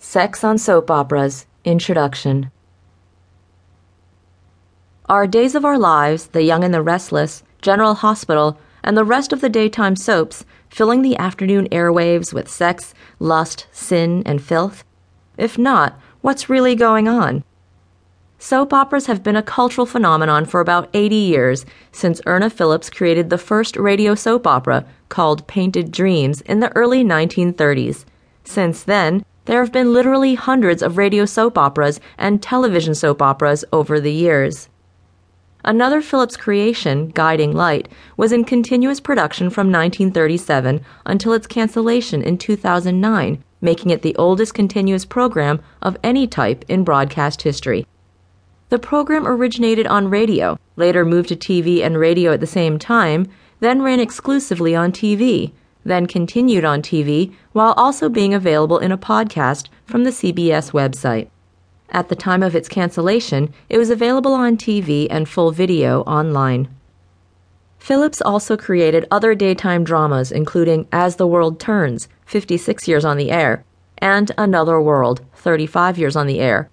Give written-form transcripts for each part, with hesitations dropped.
Sex on Soap Operas, Introduction. Our Days of Our Lives, The Young and the Restless, General Hospital, and the rest of the daytime soaps, filling the afternoon airwaves with sex, lust, sin, and filth? If not, what's really going on? Soap operas have been a cultural phenomenon for about 80 years, since Irna Phillips created the first radio soap opera, called Painted Dreams, in the early 1930s. Since then, there have been literally hundreds of radio soap operas and television soap operas over the years. Another Phillips creation, Guiding Light, was in continuous production from 1937 until its cancellation in 2009, making it the oldest continuous program of any type in broadcast history. The program originated on radio, later moved to TV and radio at the same time, then ran exclusively on TV, then continued on TV while also being available in a podcast from the CBS website. At the time of its cancellation, it was available on TV and full video online. Phillips also created other daytime dramas, including As the World Turns, 56 years on the air, and Another World, 35 years on the air.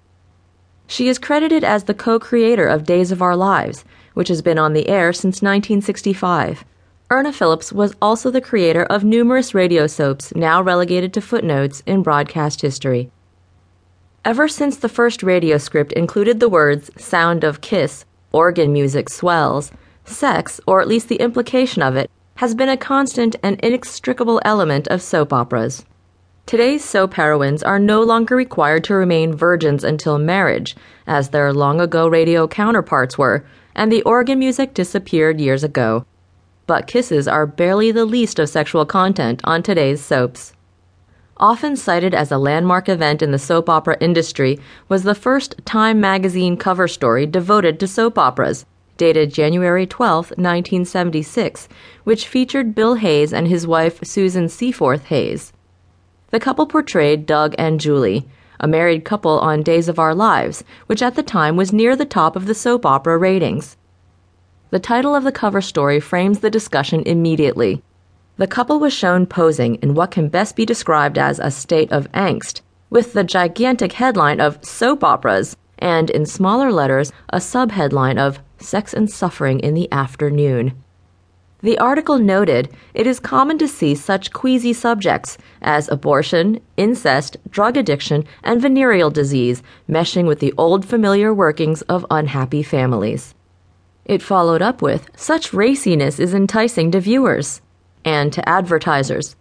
She is credited as the co-creator of Days of Our Lives, which has been on the air since 1965. Irna Phillips was also the creator of numerous radio soaps now relegated to footnotes in broadcast history. Ever since the first radio script included the words "sound of kiss," "organ music swells," sex, or at least the implication of it, has been a constant and inextricable element of soap operas. Today's soap heroines are no longer required to remain virgins until marriage, as their long-ago radio counterparts were, and the organ music disappeared years ago. But kisses are barely the least of sexual content on today's soaps. Often cited as a landmark event in the soap opera industry was the first Time magazine cover story devoted to soap operas, dated January 12, 1976, which featured Bill Hayes and his wife Susan Seaforth Hayes. The couple portrayed Doug and Julie, a married couple on Days of Our Lives, which at the time was near the top of the soap opera ratings. The title of the cover story frames the discussion immediately. The couple was shown posing in what can best be described as a state of angst, with the gigantic headline of "Soap Operas" and, in smaller letters, a subheadline of "Sex and Suffering in the Afternoon." The article noted it is common to see such queasy subjects as abortion, incest, drug addiction, and venereal disease meshing with the old familiar workings of unhappy families. It followed up with, "Such raciness is enticing to viewers." And to advertisers.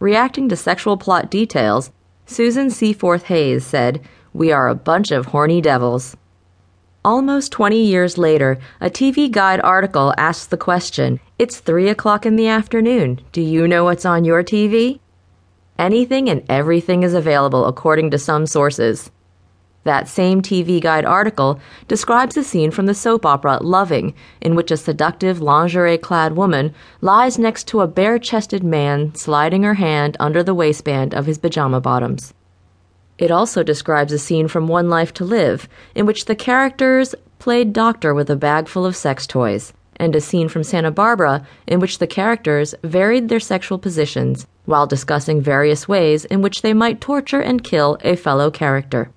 Reacting to sexual plot details, Susan Seaforth Hayes said, "We are a bunch of horny devils." Almost 20 years later, a TV Guide article asks the question, "It's 3 o'clock in the afternoon. Do you know what's on your TV?" Anything and everything is available, according to some sources. That same TV Guide article describes a scene from the soap opera Loving, in which a seductive lingerie-clad woman lies next to a bare-chested man, sliding her hand under the waistband of his pajama bottoms. It also describes a scene from One Life to Live, in which the characters played doctor with a bag full of sex toys, and a scene from Santa Barbara, in which the characters varied their sexual positions while discussing various ways in which they might torture and kill a fellow character.